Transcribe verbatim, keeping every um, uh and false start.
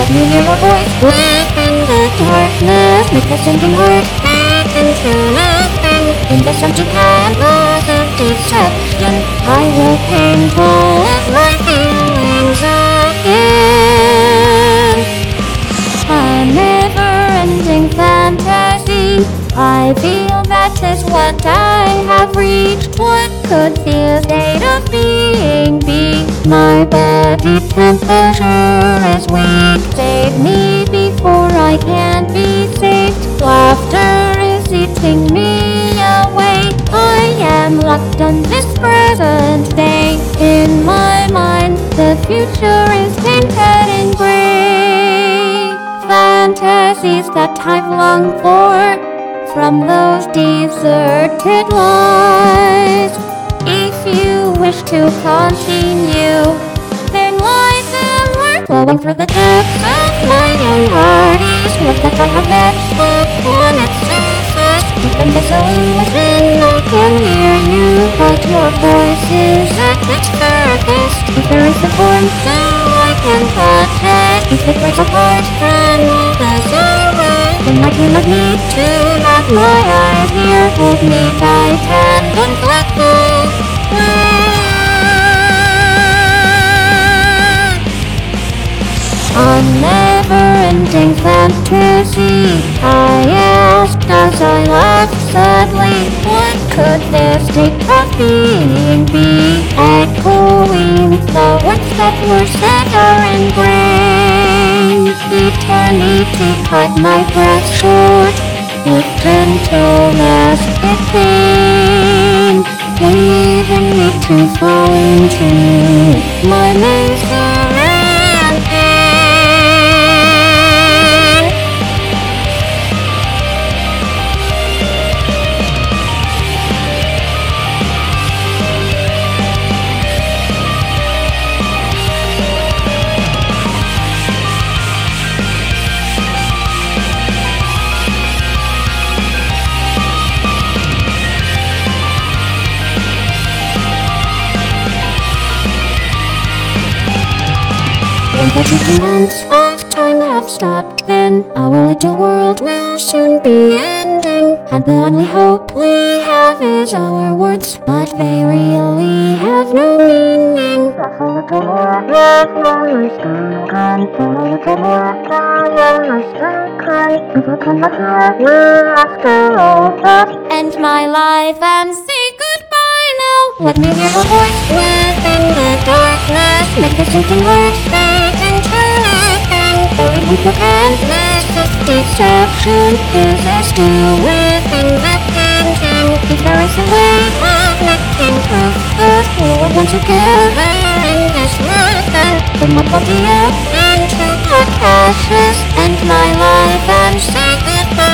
of you hear a voice black and the darkness with the sinking heart, back and through love and in the sun to come laws of destruction. I will pain full of my feelings again. A never-ending fantasy, I feel that is what I have reached. What could the state of being be? My body temperature is weak. Save me before I can be saved. Laughter is eating me away. I am locked in this present day. In my mind, the future is painted in grey. Fantasies that I've longed for from those deserted lives. If you wish to continue, flowing through the depths of my own heart is what that I have left upon its surface. Deep in the soul within, I can hear you, but your voice is at its furthest. If there is a form, so I can touch it. If it breaks apart from all the sorrow, then I do not need to let my eyes here. Hold me tight and don't let go. A never-ending fantasy, I asked as I laughed sadly, what could this state of being be? Echoing the words that were said are ingrained. Eternity cut my breath short with gentleness it came, leaving me to fall into my misery. The seconds of time have stopped then. Our little world will soon be ending, and the only hope we have is our words, but they really have no meaning. Our little world has no use to come. Our little world has no use to come. Overcome the heart we're after all that. End my life and say goodbye now. Let me hear a voice within the darkness, make the sinking heart with the endless of destruction is as still within the tension. If there is a way of making proof of who we want together in this world, then my body up into a ashes and my life and say goodbye.